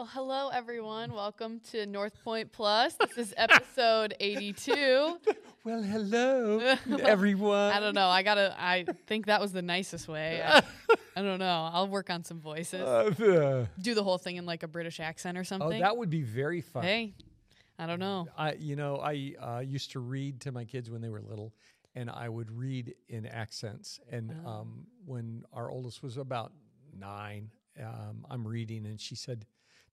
Well, hello, everyone. Welcome to North Point Plus. This is episode 82. Well, hello, everyone. I don't know. I think that was the nicest way. I don't know. I'll work on some voices. Do the whole thing in like a British accent or something. Oh, that would be very fun. Hey, I don't know. I used to read to my kids when they were little, and I would read in accents. And when our oldest was about 9, I'm reading, and she said,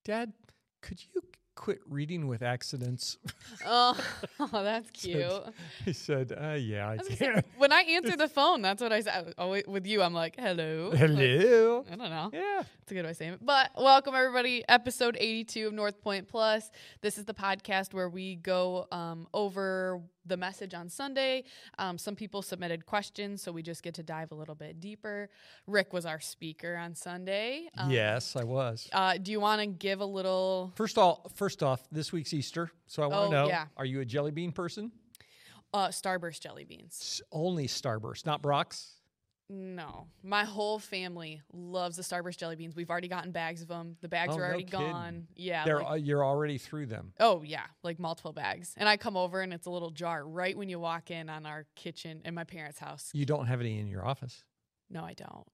"Dad, could you quit reading with accidents?" Oh, that's cute. He said, "Yeah, I can." Saying, when I answer the phone, that's what I said. Always with you, I'm like, "Hello, hello." Like, I don't know. Yeah, it's a good way of saying it. But welcome everybody, episode 82 of North Point Plus. This is the podcast where we go over the message on Sunday. Some people submitted questions, so we just get to dive a little bit deeper. Rick was our speaker on Sunday. Yes, I was. Do you want to give a little... First off, this week's Easter, so I want to know, Are you a jelly bean person? Starburst jelly beans. Only Starburst, not Brock's? No. My whole family loves the Starburst jelly beans. We've already gotten bags of them. The bags are already gone. Yeah. You're already through them. Oh, yeah. Like multiple bags. And I come over and it's a little jar right when you walk in on our kitchen in my parents' house. You don't have any in your office? No, I don't.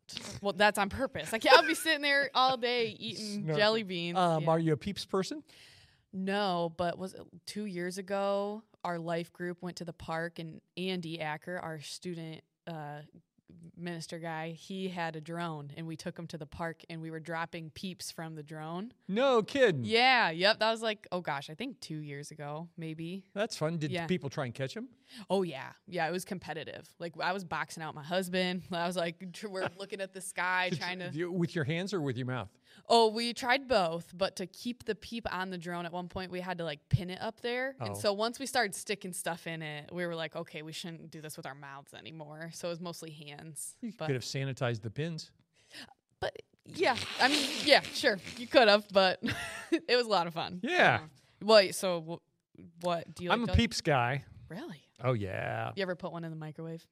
Well, that's on purpose. I'll be sitting there all day eating jelly beans. Are you a Peeps person? No, but was it 2 years ago, our life group went to the park and Andy Acker, our student minister guy, he had a drone and we took him to the park and we were dropping Peeps from the drone. No kidding. Yeah. Yep. That was I think 2 years ago, maybe. That's fun. Did people try and catch him? Oh yeah. Yeah. It was competitive. I was boxing out my husband. I was we're looking at the sky trying to. With your hands or with your mouth? Oh, we tried both, but to keep the peep on the drone at one point, we had to pin it up there. Oh. And so once we started sticking stuff in it, we were like, okay, we shouldn't do this with our mouths anymore. So it was mostly hands. You could have sanitized the pins. But yeah, sure. You could have, but it was a lot of fun. Yeah. What do you like? I'm a Peeps guy. Really? Oh, yeah. You ever put one in the microwave?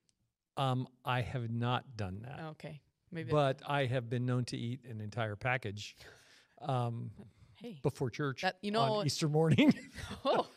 I have not done that. Okay. Maybe but I have been known to eat an entire package before church on Easter morning. Oh.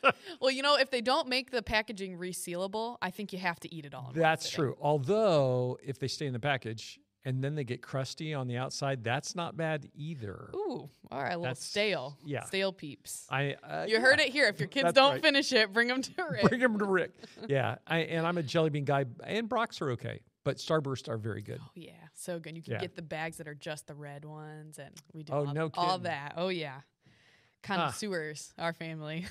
Well, if they don't make the packaging resealable, I think you have to eat it all. That's true. Although, if they stay in the package and then they get crusty on the outside, that's not bad either. Ooh, all right, a little stale. Yeah. Stale Peeps. You heard it here. If your kids don't finish it, bring them to Rick. Bring them to Rick. Yeah, and I'm a jelly bean guy, and Brock's are okay. But Starburst are very good. Oh, yeah. So good. You can get the bags that are just the red ones, and we do all that. Oh, yeah. Connoisseurs, our family.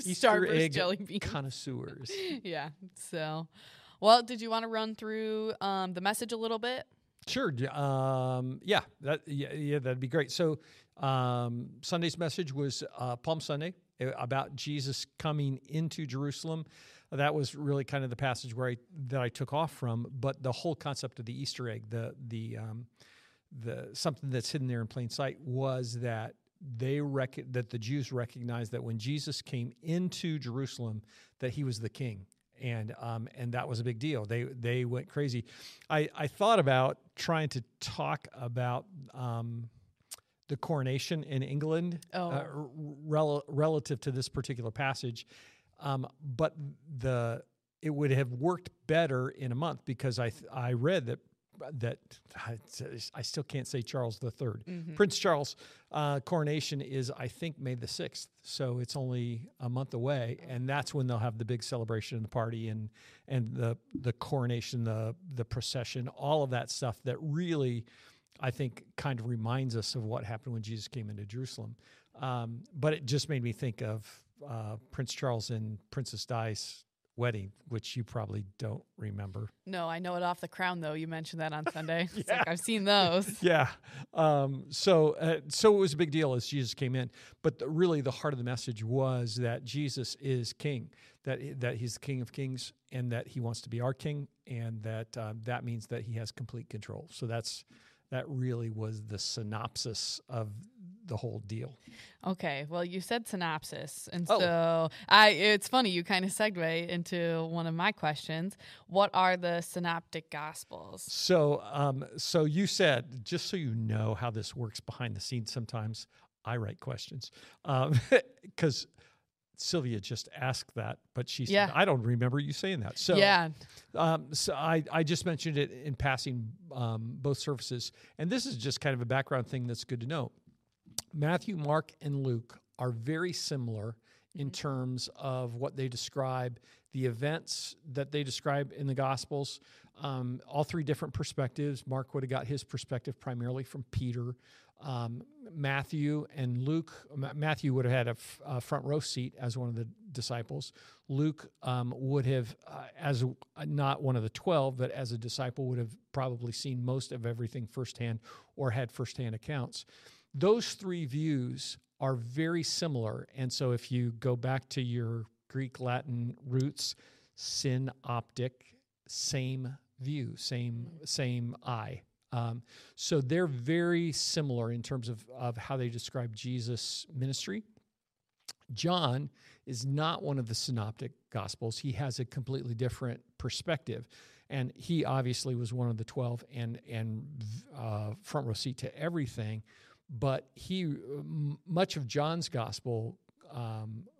Starburst jelly beans. Connoisseurs. Yeah. So, well, did you want to run through the message a little bit? Sure. That'd be great. So Sunday's message was Palm Sunday, about Jesus coming into Jerusalem. That was really kind of the passage that I took off from, but the whole concept of the Easter egg, the something that's hidden there in plain sight, was that that the Jews recognized that when Jesus came into Jerusalem, that he was the king, and that was a big deal. They went crazy. I thought about trying to talk about the coronation in England relative to this particular passage. But it would have worked better in a month because I read that I still can't say Charles III. Mm-hmm. Prince Charles coronation is, I think, May the 6th. So it's only a month away, and that's when they'll have the big celebration and the party and the coronation, the procession, all of that stuff that really, I think, kind of reminds us of what happened when Jesus came into Jerusalem. But it just made me think of Prince Charles and Princess Di's wedding, which you probably don't remember. No, I know it off The Crown, though. You mentioned that on Sunday. Yeah. It's I've seen those. Yeah. So it was a big deal as Jesus came in. But really the heart of the message was that Jesus is king, that he's the King of Kings, and that he wants to be our king, and that means that he has complete control. So that really was the synopsis of the whole deal. Okay. Well, you said synopsis. And so it's funny, you kind of segue into one of my questions. What are the synoptic gospels? So you said, just so you know how this works behind the scenes sometimes, I write questions because Sylvia just asked that, but she said, I don't remember you saying that. So, so I just mentioned it in passing both services. And this is just kind of a background thing that's good to know. Matthew, Mark, and Luke are very similar in terms of what they describe, the events that they describe in the Gospels, all three different perspectives. Mark would have got his perspective primarily from Peter. Matthew and Luke, Matthew would have had a front row seat as one of the disciples. Luke would have, as not one of the 12, but as a disciple, would have probably seen most of everything firsthand or had firsthand accounts. Those three views are very similar. And so if you go back to your Greek, Latin roots, synoptic, same view, same eye. So they're very similar in terms of how they describe Jesus' ministry. John is not one of the synoptic gospels. He has a completely different perspective. And he obviously was one of the 12 and front row seat to everything. But much of John's gospel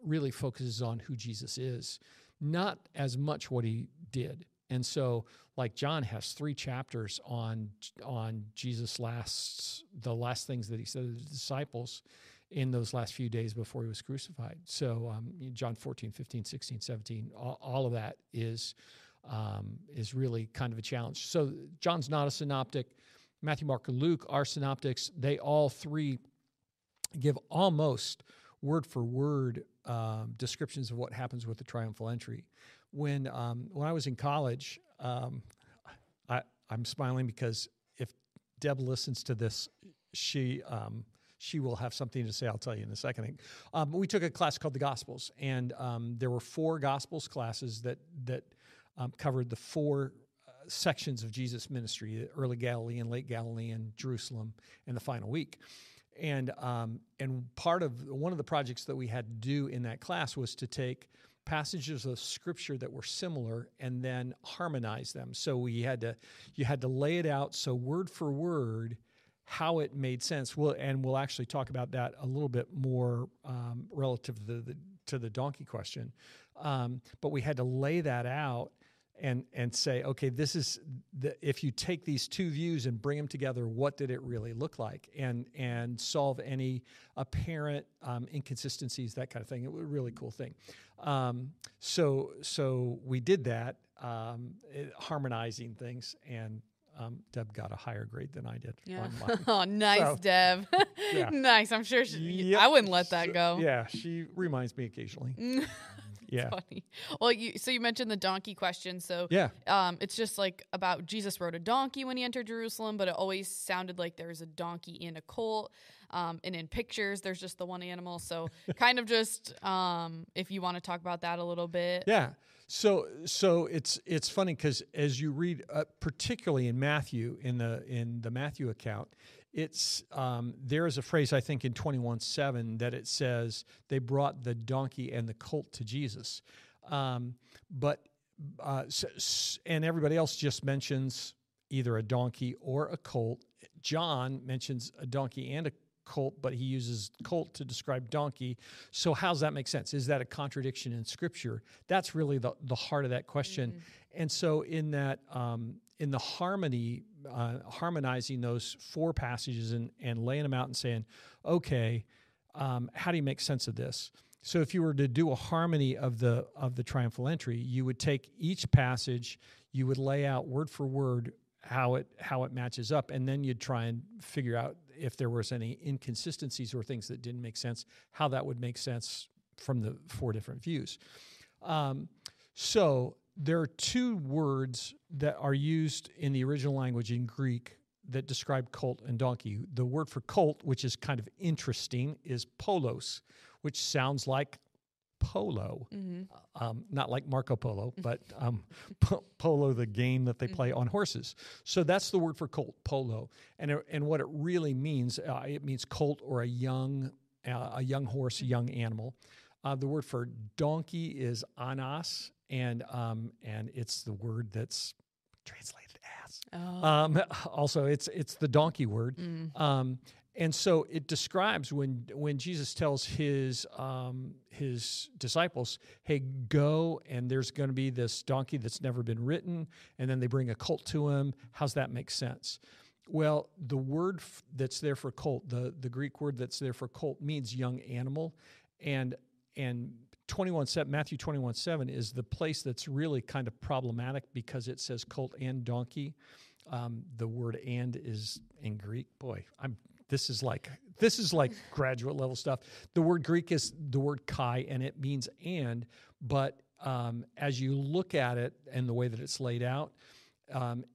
really focuses on who Jesus is, not as much what he did. And so, like, John has three chapters on Jesus' the last things that he said to the disciples in those last few days before he was crucified. So John 14, 15, 16, 17, all of that is really kind of a challenge. So John's not a synoptic. Matthew, Mark, and Luke are synoptics. They all three give almost word-for-word descriptions of what happens with the triumphal entry. When I was in college, I'm smiling because if Deb listens to this, she will have something to say. I'll tell you in a second. We took a class called the Gospels, and there were four Gospels classes that covered the four sections of Jesus' ministry: the early Galilean, late Galilean, Jerusalem, and the final week. And one of the projects that we had to do in that class was to take passages of scripture that were similar and then harmonize them. So you had to lay it out so word for word how it made sense. We'll actually talk about that a little bit more relative to the donkey question. But we had to lay that out and say, okay, this is if you take these two views and bring them together, what did it really look like? And solve any apparent inconsistencies, that kind of thing. It was a really cool thing. So we did that, harmonizing things, and Deb got a higher grade than I did. Yeah. Oh, nice, so, Deb. Yeah. Nice. I'm sure I wouldn't let that go. Yeah, she reminds me occasionally. Yeah. Funny. Well, you mentioned the donkey question. So yeah. It's just like about Jesus rode a donkey when he entered Jerusalem, but it always sounded like there was a donkey in a colt. And in pictures, there's just the one animal. So kind of just if you want to talk about that a little bit. Yeah. So it's funny because as you read, particularly in Matthew, in the Matthew account, it's there is a phrase, I think, in 21:7 that it says they brought the donkey and the colt to Jesus, and everybody else just mentions either a donkey or a colt. John mentions a donkey and a colt, but he uses colt to describe donkey. So how does that make sense? Is that a contradiction in Scripture? That's really the heart of that question. Mm-hmm. And so in that in the harmony, harmonizing those four passages and laying them out and saying, okay, how do you make sense of this? So if you were to do a harmony of the triumphal entry, you would take each passage, you would lay out word for word how it matches up, and then you'd try and figure out if there was any inconsistencies or things that didn't make sense, how that would make sense from the four different views. So there are two words that are used in the original language in Greek that describe colt and donkey. The word for colt, which is kind of interesting, is polos, which sounds like polo, mm-hmm. Not like Marco Polo, but polo, the game that they play on horses. So that's the word for colt, polo, and what it really means, it means colt or a young horse, mm-hmm. young animal. The word for donkey is anas, and it's the word that's translated as. Also, it's the donkey word. And so it describes when Jesus tells his disciples, hey, go, and there's going to be this donkey that's never been ridden, and then they bring a colt to him. How's that make sense? Well, the word that's there for colt, the Greek word that's there for colt means young animal, and 21:7, Matthew 21:7 is the place that's really kind of problematic because it says colt and donkey. The word "and" is in Greek. Boy, this is like graduate level stuff. The word Greek is the word "kai," and it means "and." But as you look at it and the way that it's laid out,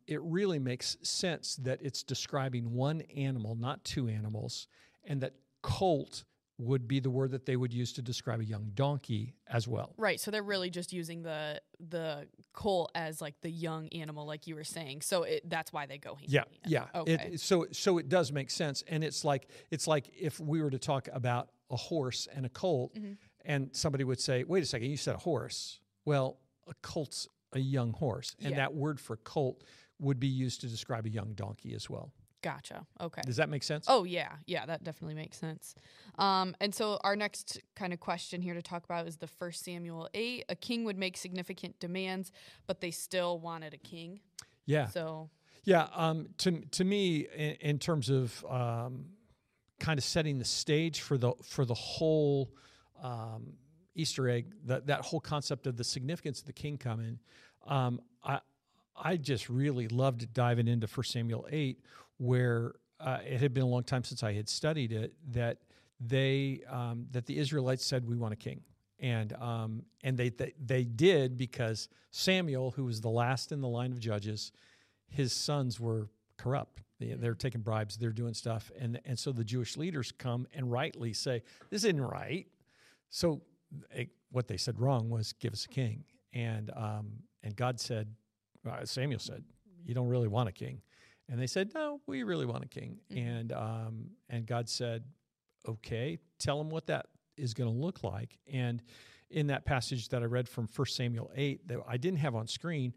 it really makes sense that it's describing one animal, not two animals, and that colt would be the word that they would use to describe a young donkey as well. Right, so they're really just using the colt as like the young animal, like you were saying. So that's why they go hand in hand. Yeah. Okay. So it does make sense, and it's like if we were to talk about a horse and a colt, mm-hmm. and somebody would say, "Wait a second, you said a horse." Well, a colt's a young horse, and that word for colt would be used to describe a young donkey as well. Gotcha. Okay. Does that make sense? Oh, yeah. Yeah, that definitely makes sense. And so our next kind of question here to talk about is the First Samuel 8. A king would make significant demands, but they still wanted a king. Yeah. So. Yeah. To me, in terms of kind of setting the stage for the whole Easter egg, that whole concept of the significance of the king coming, I just really loved diving into First Samuel 8, where it had been a long time since I had studied it, that the Israelites said, "We want a king," and they did, because Samuel, who was the last in the line of judges, his sons were corrupt. They're taking bribes, they're doing stuff, and so the Jewish leaders come and rightly say, "This isn't right." So what they said wrong was, "Give us a king," and God said. Samuel said, "You don't really want a king," and they said, "No, we really want a king." Mm-hmm. And God said, "Okay, tell him what that is going to look like." And in that passage that I read from 1 Samuel 8, that I didn't have on screen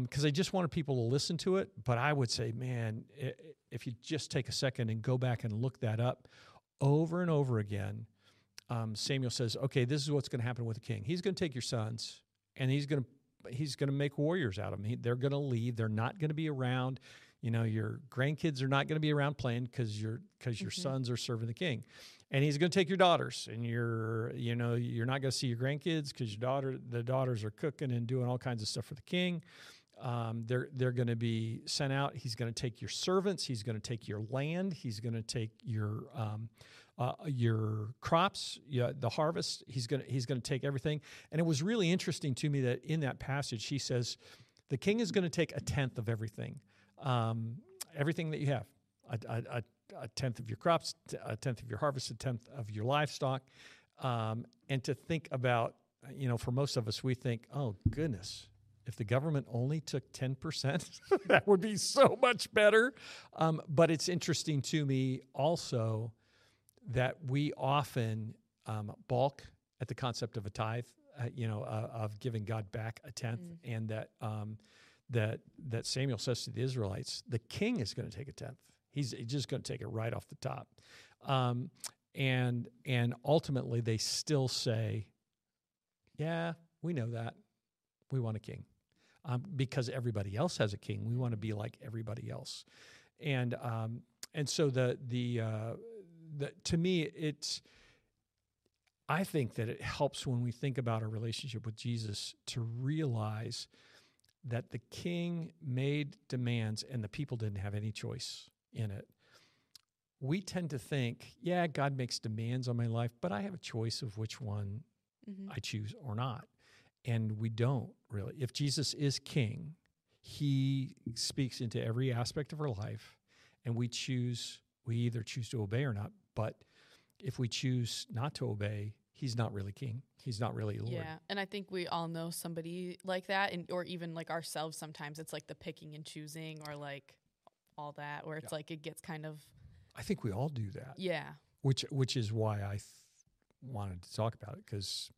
because I just wanted people to listen to it, but I would say, man, if you just take a second and go back and look that up over and over again, Samuel says, "Okay, this is what's going to happen with the king. He's going to take your sons, and he's going to make warriors out of them. They're going to leave. They're not going to be around. You know, your grandkids are not going to be around playing because your sons are serving the king. And he's going to take your daughters, and you're not going to see your grandkids because the daughters are cooking and doing all kinds of stuff for the king. They're going to be sent out. He's going to take your servants. He's going to take your land. He's going to take your crops, the harvest. He's going to take everything." And it was really interesting to me that in that passage he says, the king is going to take 1/10 of everything, everything that you have, a 1/10 of your crops, 1/10 of your harvest, 1/10 of your livestock. And to think about, for most of us, we think, "Oh goodness, if the government only took 10%, that would be so much better." But it's interesting to me also that we often balk at the concept of a tithe, of giving God back 1/10, and that Samuel says to the Israelites, the king is going to take 1/10. He's just going to take it right off the top, and ultimately they still say, "Yeah, we know that. We want a king because everybody else has a king. We want to be like everybody else," and so to me, I think that it helps when we think about our relationship with Jesus to realize that the king made demands and the people didn't have any choice in it. We tend to think, "Yeah, God makes demands on my life, but I have a choice of which one I choose or not." And we don't really. If Jesus is king, he speaks into every aspect of our life, and we either choose to obey or not. But if we choose not to obey, he's not really king. He's not really Lord. Yeah, and I think we all know somebody like that, or even like ourselves sometimes. It's like the picking and choosing, or like all that, where it's like it gets kind of... I think we all do that. Yeah. Which is why I wanted to talk about it, because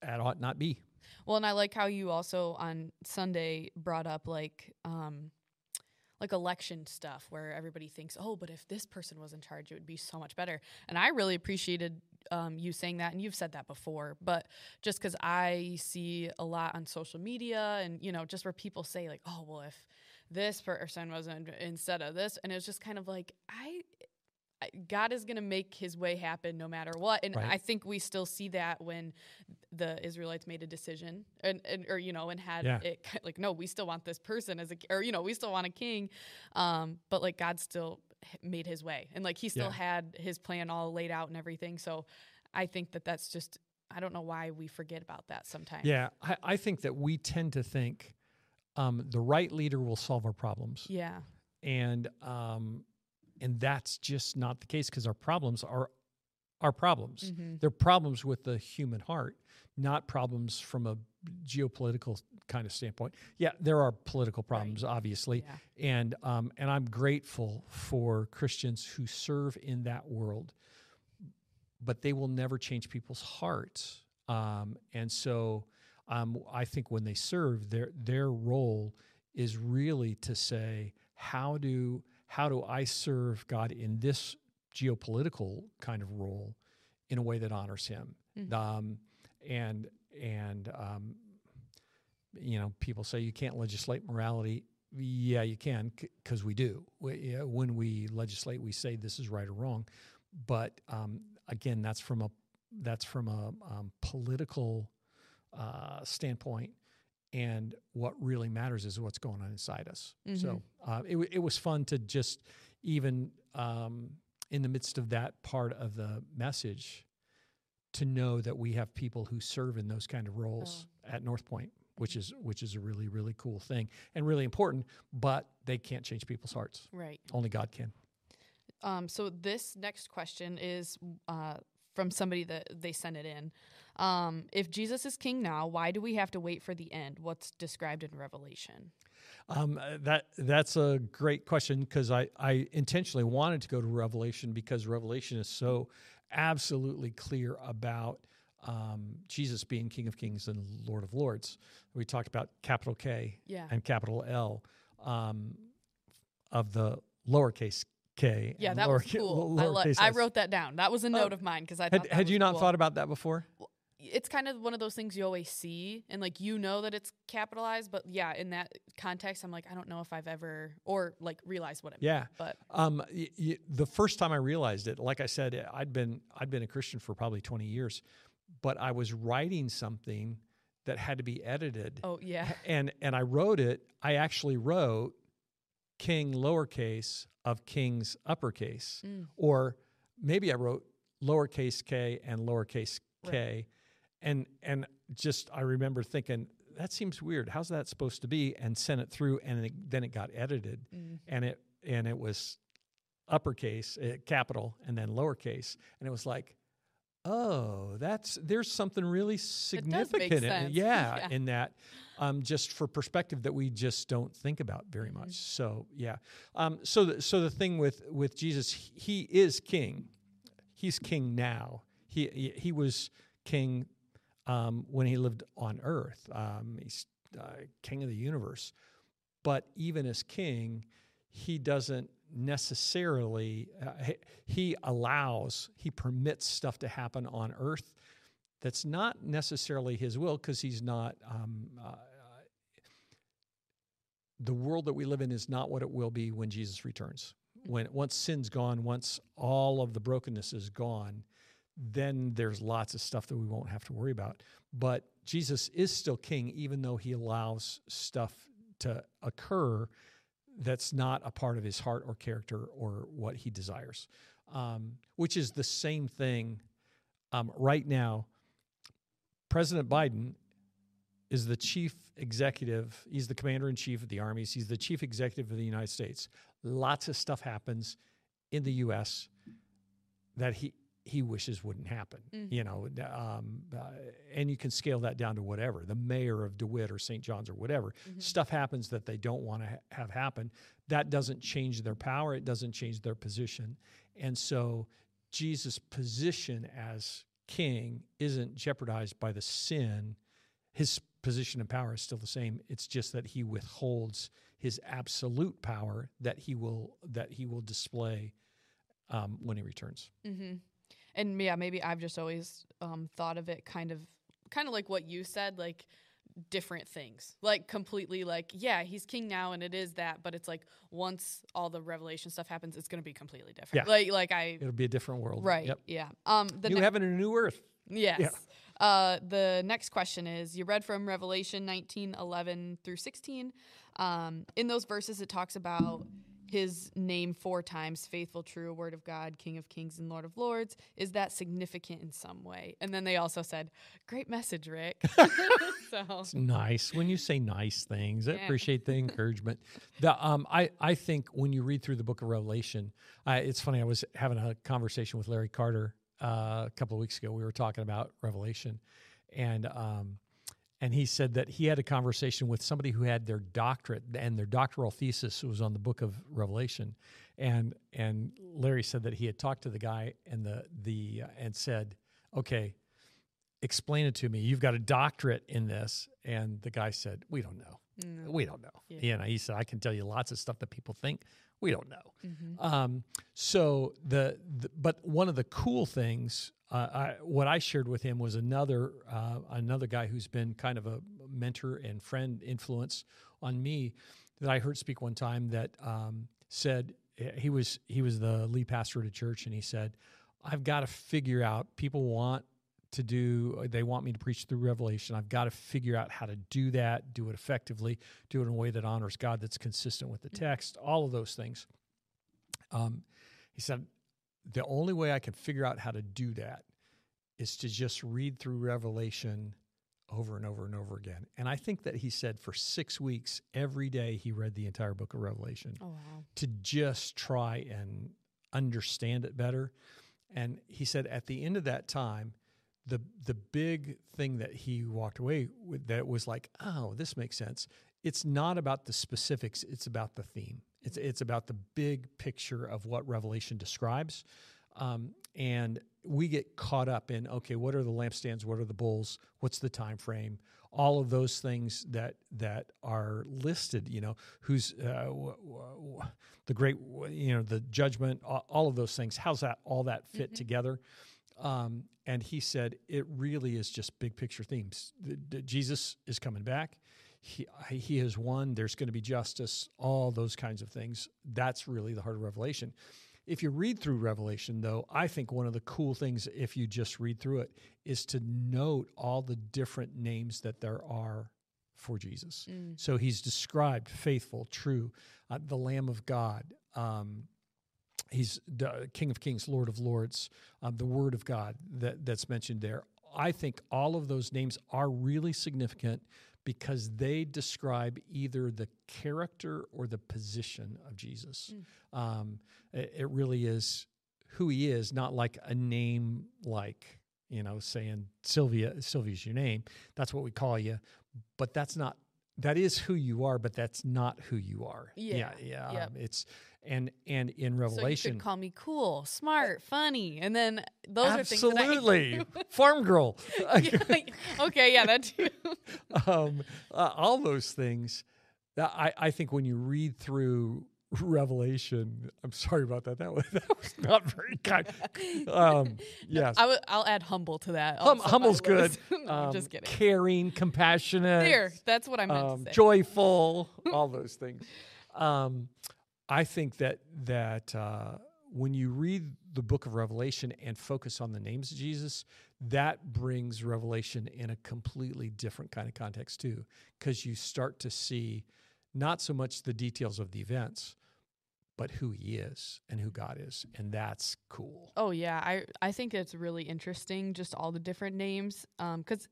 that ought not be. Well, and I like how you also on Sunday brought up like election stuff where everybody thinks, oh, but if this person was in charge, it would be so much better. And I really appreciated you saying that, and you've said that before, but just because I see a lot on social media and, you know, just where people say like, oh, well, if this person was instead of this, and it was just kind of like, God is going to make his way happen no matter what. And right. I think we still see that when the Israelites made a decision and had it like, no, we still want this person we still want a king. But like God still made his way, and like he still had his plan all laid out and everything. So I think that that's just, I don't know why we forget about that sometimes. Yeah. I think that we tend to think, the right leader will solve our problems. Yeah. And that's just not the case, because our problems are our problems. Mm-hmm. They're problems with the human heart, not problems from a geopolitical kind of standpoint. Yeah, there are political problems, obviously. Yeah. And I'm grateful for Christians who serve in that world, but they will never change people's hearts. And so I think when they serve, their role is really to say, how do I serve God in this geopolitical kind of role in a way that honors him? Mm-hmm. People say you can't legislate morality. Yeah, you can, because we do. When we legislate, we say this is right or wrong. But again, that's from a political standpoint. And what really matters is what's going on inside us. Mm-hmm. So it was fun to just even in the midst of that part of the message to know that we have people who serve in those kind of roles at North Point, which is a really, really cool thing and really important, but they can't change people's hearts. Right. Only God can. So this next question is from somebody that they sent it in. If Jesus is king now, why do we have to wait for the end? What's described in Revelation? That's a great question, because I intentionally wanted to go to Revelation, because Revelation is so absolutely clear about Jesus being King of Kings and Lord of Lords. We talked about capital K and capital L of the lowercase K. Yeah, that was cool. I wrote that down. That was a note of mine, because I thought had you not thought about that before? Well, it's kind of one of those things you always see, and like you know that it's capitalized, but yeah, in that context, I'm like, I don't know if I've ever realized what it meant. Yeah, but the first time I realized it, like I said, I'd been a Christian for probably 20 years, but I was writing something that had to be edited. Oh yeah, and I wrote it. I actually wrote King lowercase of Kings uppercase, or maybe I wrote lowercase K and lowercase K. And just, I remember thinking, that seems weird. How's that supposed to be? And sent it through, and then it got edited, and it was uppercase, capital, and then lowercase. And it was like, oh, there's something really significant in that, just for perspective that we just don't think about very much. So, yeah. So the thing with Jesus, he is king. He's king now. He was king when he lived on earth. He's king of the universe. But even as king, he doesn't necessarily, he permits stuff to happen on earth that's not necessarily his will, because he's not, the world that we live in is not what it will be when Jesus returns. Once sin's gone, once all of the brokenness is gone, then there's lots of stuff that we won't have to worry about. But Jesus is still king, even though he allows stuff to occur that's not a part of his heart or character or what he desires, which is the same thing right now. President Biden is the chief executive. He's the commander-in-chief of the armies. He's the chief executive of the United States. Lots of stuff happens in the U.S. that he wishes wouldn't happen, and you can scale that down to whatever, the mayor of DeWitt or St. John's or whatever. Stuff happens that they don't want to have happen. That doesn't change their power. It doesn't change their position. And so Jesus' position as king isn't jeopardized by the sin. His position of power is still the same. It's just that he withholds his absolute power that he will display when he returns. Mm-hmm. And yeah, maybe I've just always thought of it kind of like what you said, like different things, like completely, like, yeah, he's king now and it is that, but it's like once all the Revelation stuff happens, it's going to be completely different. Yeah. It'll be a different world. Right. Yep. Yeah. New heaven and a new earth. Yes. Yeah. The next question is, you read from Revelation 19:11 through 16. In those verses, it talks about his name 4 times, faithful, true, word of God, King of kings and Lord of lords. Is that significant in some way? And then they also said, great message, Rick. So it's nice when you say nice things. I appreciate the encouragement. I think when you read through the book of Revelation, it's funny, I was having a conversation with Larry Carter a couple of weeks ago. We were talking about Revelation, and he said that he had a conversation with somebody who had their doctorate, and their doctoral thesis was on the book of Revelation, and Larry said that he had talked to the guy and said, okay, explain it to me. You've got a doctorate in this, and the guy said, we don't know. No. We don't know. Yeah. You know, he said, I can tell you lots of stuff that people think. We don't know. Mm-hmm. So but one of the cool things, what I shared with him was another guy who's been kind of a mentor and friend influence on me that I heard speak one time that said he was the lead pastor at a church, and he said, I've got to figure out, they want me to preach through Revelation. I've got to figure out how to do that, do it effectively, do it in a way that honors God, that's consistent with the text, all of those things. He said, the only way I can figure out how to do that is to just read through Revelation over and over and over again. And I think that he said for 6 weeks, every day he read the entire book of Revelation. Oh, wow. To just try and understand it better. And he said at the end of that time, the big thing that he walked away with that was like, oh, this makes sense. It's not about the specifics, it's about the theme. It's about the big picture of what Revelation describes. And we get caught up in, okay, what are the lampstands, what are the bowls, what's the time frame, all of those things that are listed, you know, who's the great, you know, the judgment, all of those things. How's that all that fit together? And he said, it really is just big picture themes. Jesus is coming back. He has won. There's going to be justice, all those kinds of things. That's really the heart of Revelation. If you read through Revelation, though, I think one of the cool things, if you just read through it, is to note all the different names that there are for Jesus. Mm. So he's described faithful, true, the Lamb of God, he's King of Kings, Lord of Lords, the Word of God that's mentioned there. I think all of those names are really significant because they describe either the character or the position of Jesus. Mm. It really is who he is, not like a name like, you know, saying Sylvia's your name. That's what we call you. But that is who you are, but that's not who you are. Yeah. Yep. It's... And in Revelation, so you could call me cool, smart, funny, and then those are things. Absolutely, farm girl. Okay, yeah, that too. All those things. I think when you read through Revelation, I'm sorry about that. That was not very kind. Yes, I'll add humble to that. Humble's good. No, just kidding. Caring, compassionate. There, that's what I meant to say. Joyful, all those things. I think that when you read the book of Revelation and focus on the names of Jesus, that brings Revelation in a completely different kind of context too, because you start to see not so much the details of the events, but who he is and who God is, and that's cool. Oh, yeah. I think it's really interesting, just all the different names, because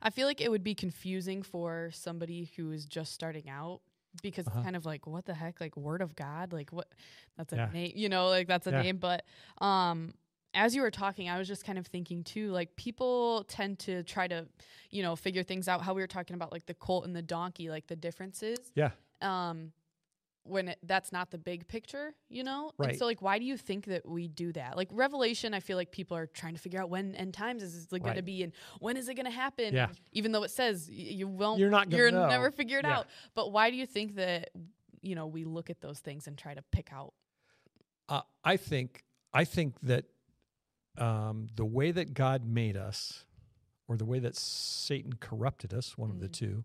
I feel like it would be confusing for somebody who is just starting out, because it's kind of like, what the heck, like Word of God, like what, that's a name, you know, like that's a name. But as you were talking, I was just kind of thinking too, like people tend to try to, you know, figure things out, how we were talking about like the colt and the donkey, like the differences. Yeah. when that's not the big picture, you know? Right. And so, like, why do you think that we do that? Like, Revelation, I feel like people are trying to figure out when end times is like, right. going to be and when is it going to happen? Yeah. Even though it says you won't, you'll never figure it yeah. out. But why do you think that, you know, we look at those things and try to pick out? I think that the way that God made us, or the way that Satan corrupted us, one of the two,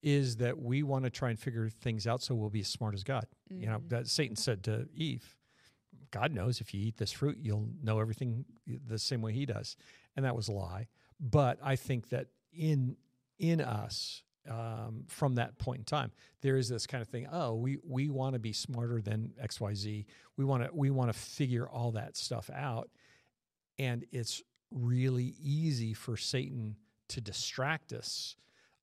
is that we want to try and figure things out so we'll be as smart as God. You know, that Satan said to Eve, God knows if you eat this fruit, you'll know everything the same way he does. And that was a lie. But I think that in us, from that point in time, there is this kind of thing, oh, we want to be smarter than XYZ. We want to figure all that stuff out. And it's really easy for Satan to distract us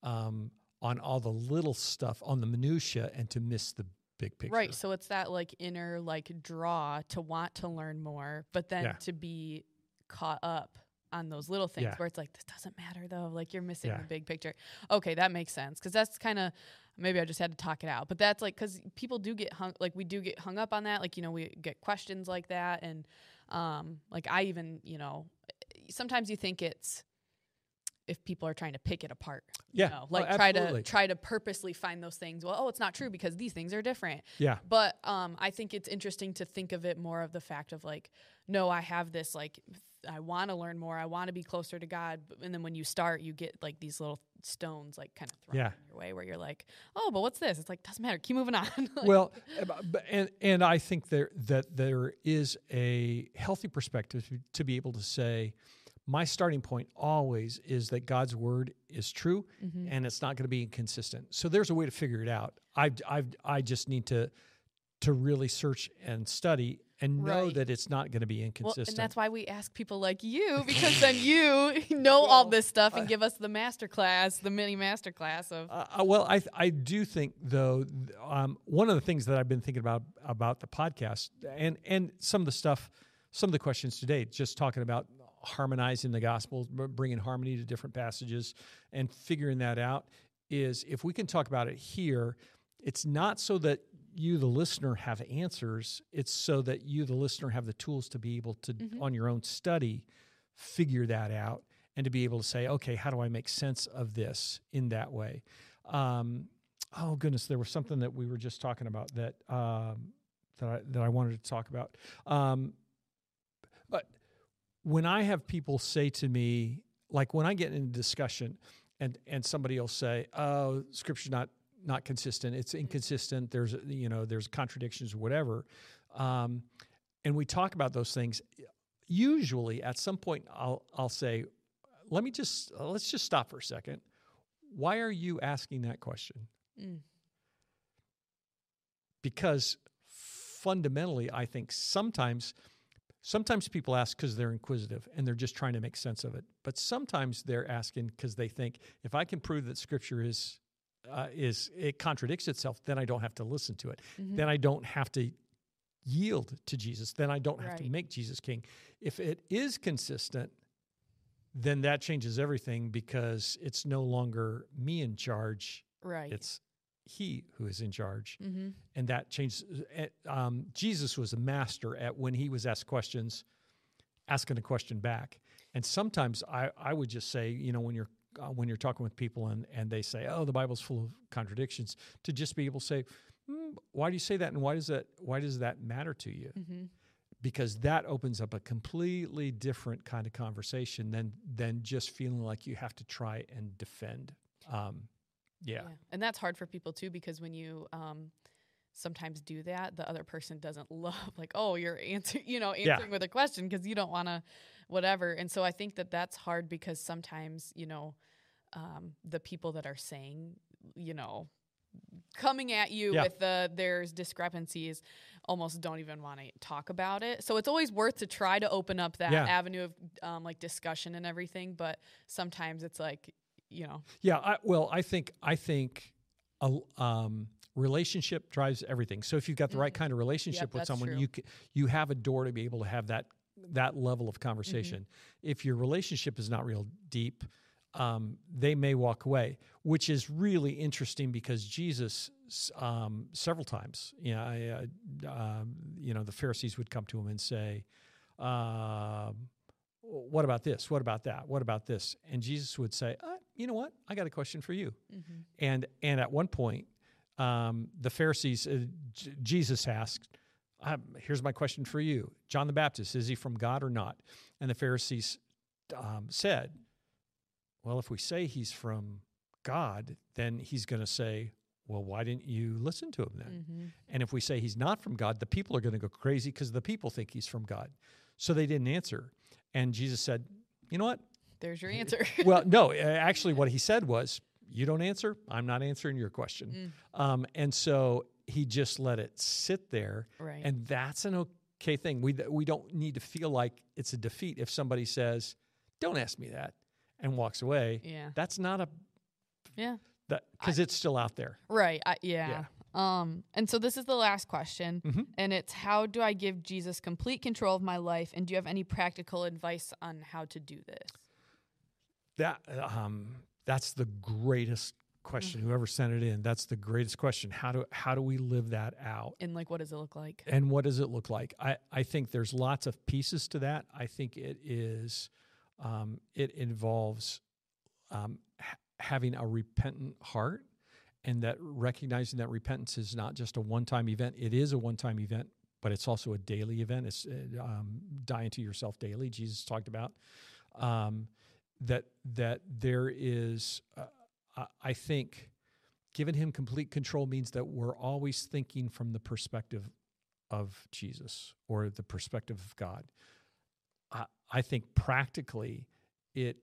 on all the little stuff, on the minutia, and to miss the big picture. Right, so it's that like inner like draw to want to learn more, but then to be caught up on those little things where it's like, this doesn't matter though, like you're missing the big picture. Okay, that makes sense, because that's kind of, maybe I just had to talk it out, but that's like, because people do get hung, like we do get hung up on that, like, you know, we get questions like that, and like I even, you know, sometimes you think it's if people are trying to pick it apart, you know, like try to purposely find those things. Well, oh, it's not true because these things are different. Yeah. But, I think it's interesting to think of it more of the fact of like, no, I have this, like, I want to learn more. I want to be closer to God. And then when you start, you get like these little stones, like kind of thrown in your way where you're like, oh, but what's this? It's like, doesn't matter. Keep moving on. Like, well, and I think that there is a healthy perspective to be able to say, my starting point always is that God's word is true, and it's not going to be inconsistent. So there's a way to figure it out. I just need to really search and study and know that it's not going to be inconsistent. Well, and that's why we ask people like you, because then you know all this stuff and give us the masterclass, the mini masterclass of. I do think though, one of the things that I've been thinking about the podcast and some of the stuff, some of the questions today, just talking about harmonizing the gospel, bringing harmony to different passages and figuring that out, is if we can talk about it here, it's not so that you, the listener, have answers. It's so that you, the listener, have the tools to be able to, on your own study, figure that out and to be able to say, okay, how do I make sense of this in that way? Oh, goodness, there was something that we were just talking about that I wanted to talk about. But when I have people say to me, like when I get in a discussion and somebody will say, oh, Scripture's not consistent, it's inconsistent, there's contradictions or whatever, and we talk about those things, usually at some point I'll say, let's just stop for a second. Why are you asking that question? Because fundamentally, I think sometimes people ask because they're inquisitive and they're just trying to make sense of it. But sometimes they're asking because they think, if I can prove that Scripture it contradicts itself, then I don't have to listen to it. Then I don't have to yield to Jesus. Then I don't have to make Jesus king. If it is consistent, then that changes everything, because it's no longer me in charge. Right. It's he who is in charge, and that changes. Jesus was a master at, when he was asked questions, asking a question back. And sometimes I would just say, you know, when you're talking with people and they say, oh, the Bible's full of contradictions, to just be able to say, why do you say that, and why does that matter to you? Because that opens up a completely different kind of conversation than just feeling like you have to try and defend. Yeah. And that's hard for people too, because when you sometimes do that, the other person doesn't love, like, oh, you're answering with a question because you don't want to whatever. And so I think that that's hard, because sometimes, you know, the people that are saying, you know, coming at you with there's discrepancies, almost don't even want to talk about it. So it's always worth to try to open up that avenue of like discussion and everything. But sometimes it's like, you know. Yeah. I think relationship drives everything. So if you've got the right kind of relationship with someone, true. you have a door to be able to have that level of conversation. If your relationship is not real deep, they may walk away, which is really interesting because Jesus, several times, the Pharisees would come to him and say, what about this? What about that? What about this? And Jesus would say, you know what? I got a question for you. Mm-hmm. And at one point, the Pharisees, Jesus asked, here's my question for you. John the Baptist, is he from God or not? And the Pharisees said, well, if we say he's from God, then he's going to say, well, why didn't you listen to him then? Mm-hmm. And if we say he's not from God, the people are going to go crazy because the people think he's from God. So they didn't answer. And Jesus said, you know what? There's your answer. Well, no, actually what he said was, you don't answer, I'm not answering your question. Mm. And so he just let it sit there. Right. And that's an okay thing. We don't need to feel like it's a defeat if somebody says, don't ask me that, and walks away. Yeah. That's not a... Yeah. Because it's still out there. Right. Yeah. And so this is the last question, mm-hmm. and it's, how do I give Jesus complete control of my life, and do you have any practical advice on how to do this? That's the greatest question. Mm-hmm. Whoever sent it in, that's the greatest question. How do we live that out? And like, what does it look like? And what does it look like? I think there's lots of pieces to that. I think it is, it involves having a repentant heart. And that recognizing that repentance is not just a one-time event. It is a one-time event, but it's also a daily event. It's dying to yourself daily. Jesus talked about that there is. I think giving him complete control means that we're always thinking from the perspective of Jesus or the perspective of God. I think practically it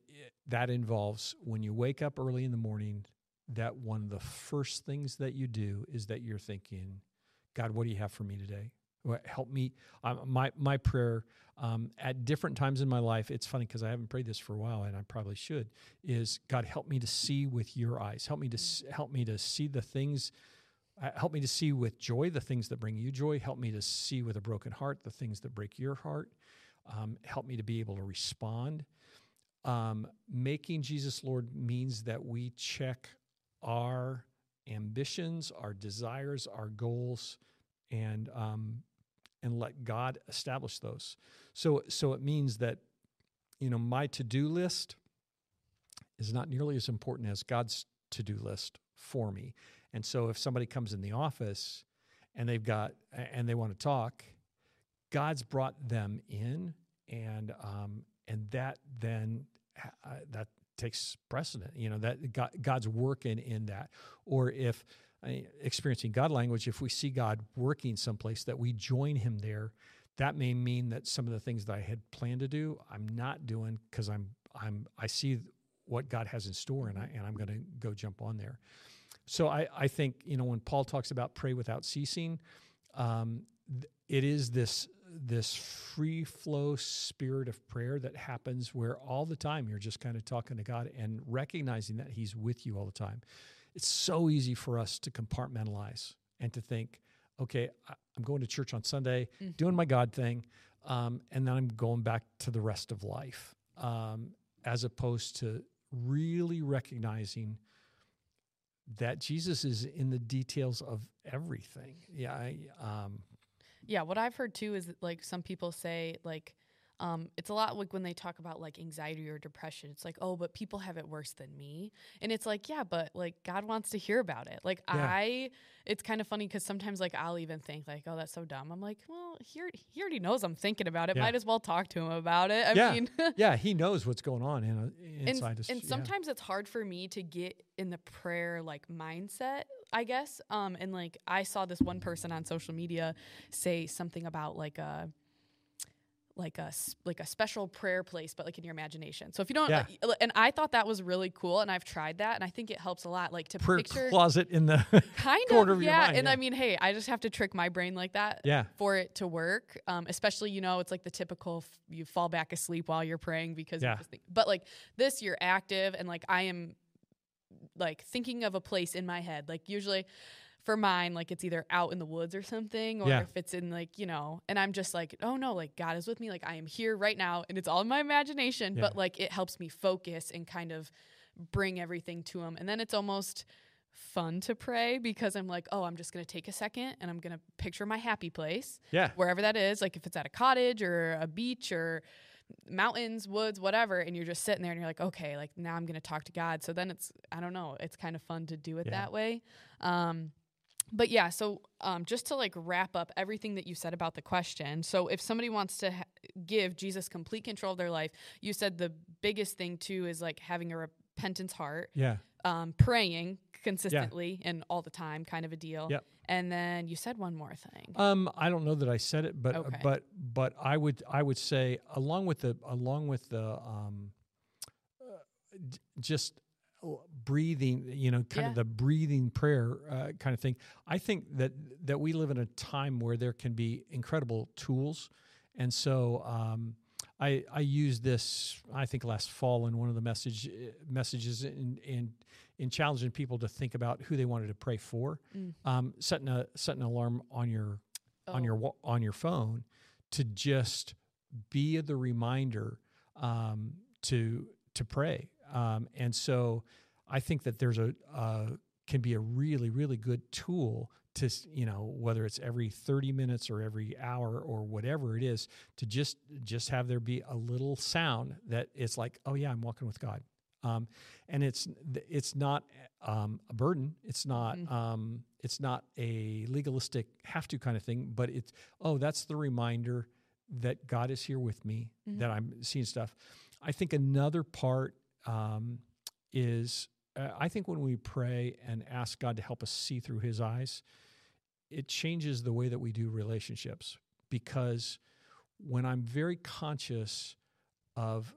that involves when you wake up early in the morning, that one of the first things that you do is that you're thinking, God, what do you have for me today? Help me. My prayer at different times in my life, it's funny because I haven't prayed this for a while and I probably should, is God, help me to see with your eyes. Help me to see the things. Help me to see with joy the things that bring you joy. Help me to see with a broken heart the things that break your heart. Help me to be able to respond. Making Jesus Lord means that we check our ambitions, our desires, our goals, and let God establish those. So it means that, my to-do list is not nearly as important as God's to-do list for me. And so if somebody comes in the office and they want to talk, God's brought them in, and that then that takes precedent, that God's working in that. Or if experiencing God language, if we see God working someplace that we join him there, that may mean that some of the things that I had planned to do, I'm not doing because I see what God has in store and I'm going to go jump on there. So I think, when Paul talks about pray without ceasing, it is this free flow spirit of prayer that happens where all the time you're just kind of talking to God and recognizing that he's with you all the time. It's so easy for us to compartmentalize and to think, okay, I'm going to church on Sunday, mm-hmm. doing my God thing, and then I'm going back to the rest of life, as opposed to really recognizing that Jesus is in the details of everything. Yeah. Yeah, what I've heard too is that, like, some people say, like, it's a lot like when they talk about like anxiety or depression, it's like, oh, but people have it worse than me. And it's like, yeah, but like God wants to hear about it. Like, yeah. It's kind of funny because sometimes like I'll even think like, oh, that's so dumb. I'm like, well, he already knows I'm thinking about it. Yeah. Might as well talk to him about it. I mean, yeah, he knows what's going on inside us. And sometimes it's hard for me to get in the prayer like mindset, I guess. And like I saw this one person on social media say something about like a special prayer place, but like in your imagination. So if you don't, and I thought that was really cool, and I've tried that, and I think it helps a lot. Like to prayer picture closet in the kind corner of your mind. And I mean, hey, I just have to trick my brain like that for it to work. Especially, it's like the typical you fall back asleep while you're praying because you just think. But like this, you're active, and like I am like thinking of a place in my head. Like usually, for mine, like it's either out in the woods or something, or if it's in like, and I'm just like, oh no, like God is with me. Like I am here right now and it's all in my imagination, but like it helps me focus and kind of bring everything to him. And then it's almost fun to pray because I'm like, oh, I'm just going to take a second and I'm going to picture my happy place. Yeah. Wherever that is, like if it's at a cottage or a beach or mountains, woods, whatever, and you're just sitting there and you're like, okay, like now I'm going to talk to God. So then it's, I don't know, it's kind of fun to do it that way. But yeah, so just to like wrap up everything that you said about the question. So if somebody wants to give Jesus complete control of their life, you said the biggest thing too is like having a repentance heart, praying consistently and all the time, kind of a deal. Yep. And then you said one more thing. I don't know that I said it, but okay. but I would say along with the just breathing, you know, kind of the breathing prayer kind of thing. I think that we live in a time where there can be incredible tools. And so I used this, I think, last fall in one of the messages in challenging people to think about who they wanted to pray for. Set an alarm on your on your phone to just be the reminder to pray. And so I think that there's can be a really, really good tool to, you know, whether it's every 30 minutes or every hour or whatever it is, to just have there be a little sound that it's like, oh yeah, I'm walking with God. And it's not a burden. It's not a legalistic have to kind of thing, but it's, oh, that's the reminder that God is here with me, that I'm seeing stuff. I think another part is I think when we pray and ask God to help us see through his eyes, it changes the way that we do relationships, because when I'm very conscious of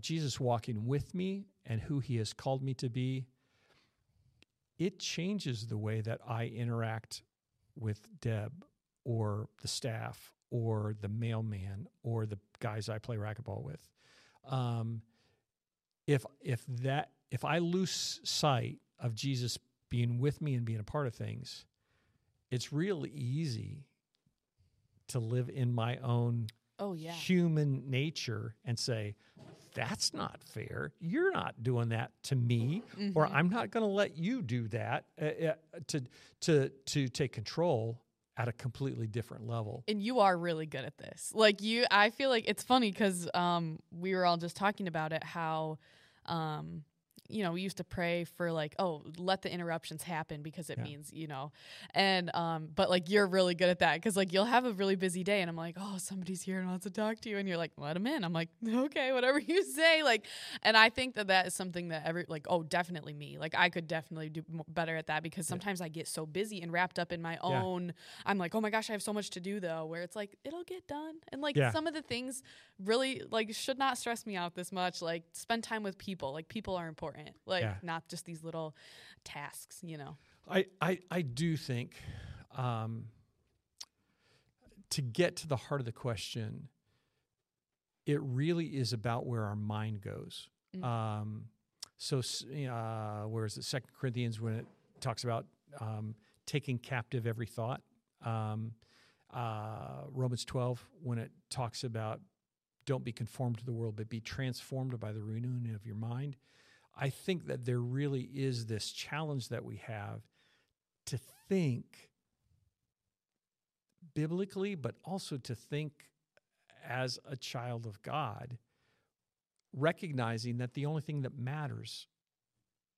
Jesus walking with me and who he has called me to be, it changes the way that I interact with Deb or the staff or the mailman or the guys I play racquetball with. If I lose sight of Jesus being with me and being a part of things, it's really easy to live in my own human nature and say, that's not fair. You're not doing that to me, or I'm not going to let you do that to take control at a completely different level. And you are really good at this. Like I feel like it's funny because we were all just talking about it, how, you know, we used to pray for like, oh, let the interruptions happen because it means, you know, and, but like, you're really good at that because like, you'll have a really busy day and I'm like, oh, somebody's here and wants to talk to you. And you're like, let them in. I'm like, okay, whatever you say. Like, and I think that is something that definitely me. Like I could definitely do better at that because sometimes I get so busy and wrapped up in my own, I'm like, oh my gosh, I have so much to do though, where it's like, it'll get done. And like some of the things really like should not stress me out this much. Like spend time with people. Like people are important. Not just these little tasks, you know. I do think to get to the heart of the question, it really is about where our mind goes. So where is it? Second Corinthians, when it talks about taking captive every thought. Romans 12, when it talks about don't be conformed to the world, but be transformed by the renewing of your mind. I think that there really is this challenge that we have to think biblically, but also to think as a child of God, recognizing that the only thing that matters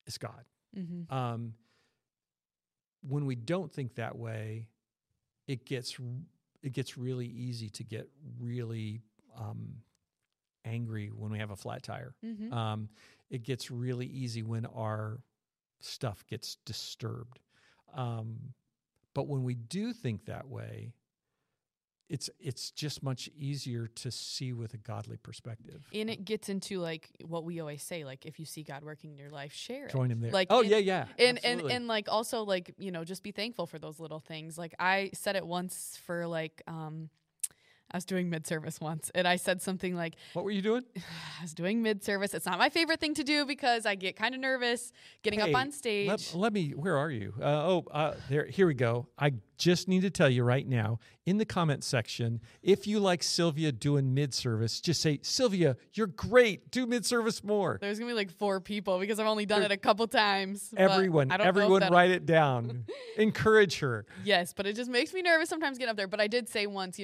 is God. When we don't think that way, it gets really easy to get really angry when we have a flat tire. It gets really easy when our stuff gets disturbed. But when we do think that way, it's just much easier to see with a godly perspective. And it gets into like what we always say, like if you see God working in your life, share it. Join him there. Like, And like also like, you know, just be thankful for those little things. Like I said it once for like I was doing mid-service once, and I said something like... What were you doing? I was doing mid-service. It's not my favorite thing to do because I get kind of nervous getting up on stage. Let me... Where are you? There. Here we go. I just need to tell you right now, in the comment section, if you like Sylvia doing mid-service, just say, Sylvia, you're great. Do mid-service more. There's going to be like 4 people because I've only done it a couple times. Everyone write it down. Encourage her. Yes, but it just makes me nervous sometimes getting up there. But I did say once,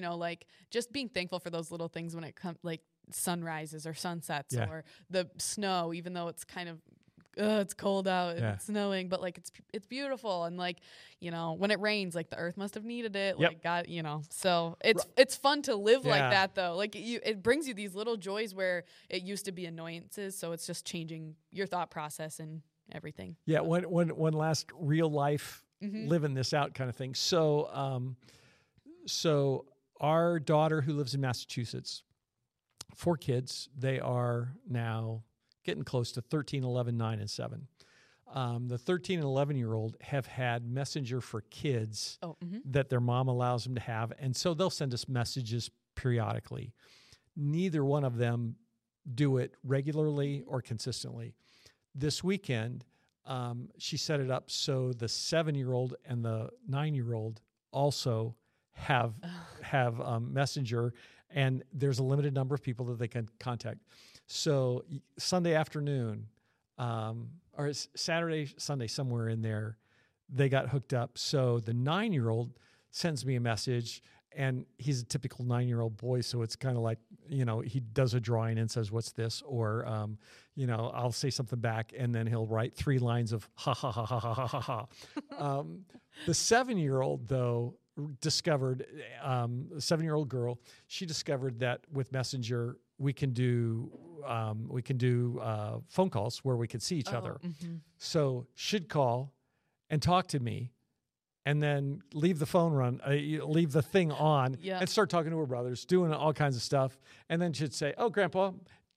just being thankful for those little things when it comes, like sunrises or sunsets or the snow, even though it's kind of, it's cold out and it's snowing, but it's beautiful. And when it rains, the earth must've needed it. Yep. God, so it's fun to live like that though. It brings you these little joys where it used to be annoyances. So it's just changing your thought process and everything. Yeah. One last real life, living this out kind of thing. So our daughter who lives in Massachusetts, 4 kids, they are now getting close to 13, 11, 9, and 7. The 13 and 11-year-old have had Messenger for Kids that their mom allows them to have, and so they'll send us messages periodically. Neither one of them do it regularly or consistently. This weekend, she set it up so the 7-year-old and the 9-year-old also have Messenger, and there's a limited number of people that they can contact. So Sunday afternoon, or it's Saturday, Sunday, somewhere in there, they got hooked up. So the 9-year-old sends me a message, and he's a typical 9-year-old boy, so it's kind of like, he does a drawing and says, what's this? Or, I'll say something back, and then he'll write 3 lines of ha, ha, ha, ha, ha, ha, ha. The 7-year-old, though, a 7-year-old girl, she discovered that with Messenger we can do phone calls where we can see each other. Mm-hmm. So she'd call and talk to me, and then leave the leave the thing on, and start talking to her brothers, doing all kinds of stuff, and then she'd say, "Oh, Grandpa,"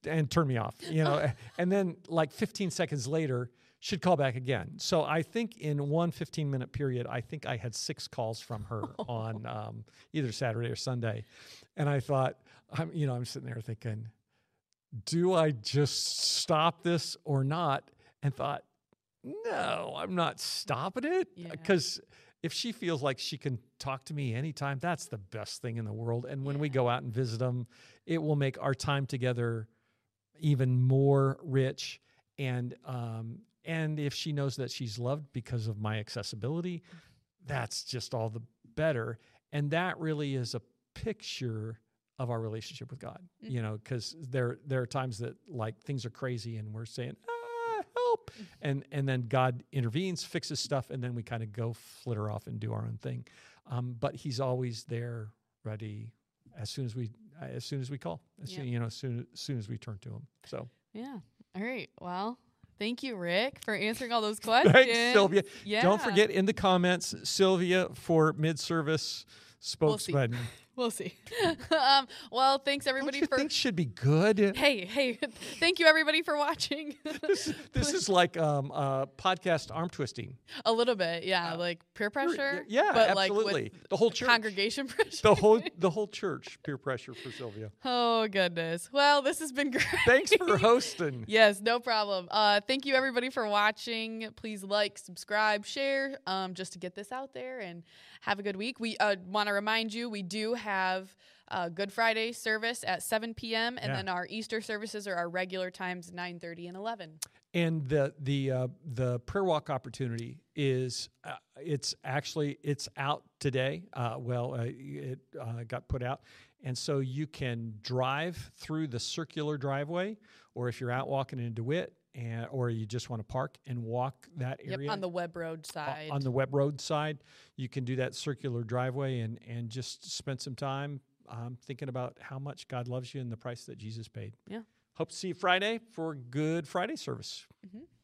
and turn me off, and then 15 seconds later, should call back again. So I think in one 15-minute period, I think I had 6 calls from her on either Saturday or Sunday. And I thought, I'm sitting there thinking, do I just stop this or not? And thought, no, I'm not stopping it. Because if she feels like she can talk to me anytime, that's the best thing in the world. And when we go out and visit them, it will make our time together even more rich. And if she knows that she's loved because of my accessibility, that's just all the better. And that really is a picture of our relationship with God, because there are times that things are crazy and we're saying, help. And then God intervenes, fixes stuff, and then we kind of go flitter off and do our own thing. But he's always there ready as soon as we call, as soon as we turn to him. So, yeah. All right. Well, thank you, Rick, for answering all those questions. Thanks, Sylvia. Yeah. Don't forget in the comments, Sylvia for mid-service spokesman. We'll see. Well, thanks, everybody. Don't you think should be good? Hey, thank you, everybody, for watching. This is like podcast arm twisting. A little bit, yeah, like peer pressure. Yeah, but absolutely. The whole church. Congregation pressure. The whole church peer pressure for Sylvia. Oh, goodness. Well, this has been great. Thanks for hosting. Yes, no problem. Thank you, everybody, for watching. Please like, subscribe, share, just to get this out there, and have a good week. We want to remind you, we do have Good Friday service at 7 p.m. and then our Easter services are our regular times, 9:30 and 11. And the prayer walk opportunity is it's out today. It got put out, and so you can drive through the circular driveway, or if you're out walking in DeWitt, or you just want to park and walk that area. Yep, on the Webb road side. On the Webb road side, you can do that circular driveway and just spend some time thinking about how much God loves you and the price that Jesus paid. Yeah. Hope to see you Friday for Good Friday service. Mm-hmm.